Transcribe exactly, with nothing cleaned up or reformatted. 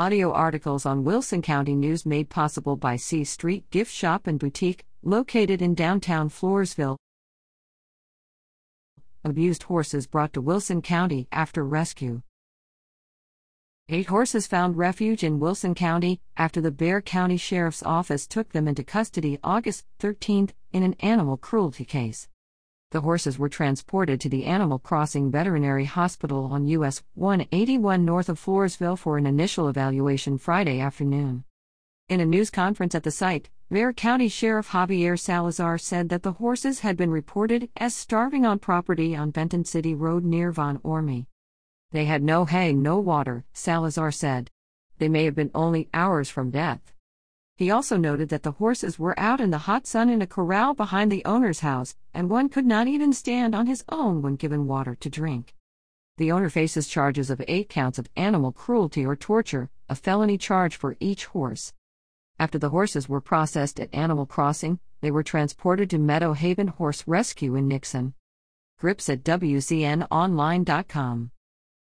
Audio articles on Wilson County News made possible by C Street Gift Shop and Boutique, located in downtown Floresville. Abused horses brought to Wilson County after rescue. Eight horses found refuge in Wilson County after the Bexar County Sheriff's Office took them into custody August thirteenth in an animal cruelty case. The horses were transported to the Animal Crossing Veterinary Hospital on U S one eighty-one north of Floresville for an initial evaluation Friday afternoon. In a news conference at the site, Bexar County Sheriff Javier Salazar said that the horses had been reported as starving on property on Benton City Road near Von Ormy. They had no hay, no water, Salazar said. They may have been only hours from death. He also noted that the horses were out in the hot sun in a corral behind the owner's house, and one could not even stand on his own when given water to drink. The owner faces charges of eight counts of animal cruelty or torture, a felony charge for each horse. After the horses were processed at Animal Crossing, they were transported to Meadow Haven Horse Rescue in Nixon. Grips at W C N online dot com.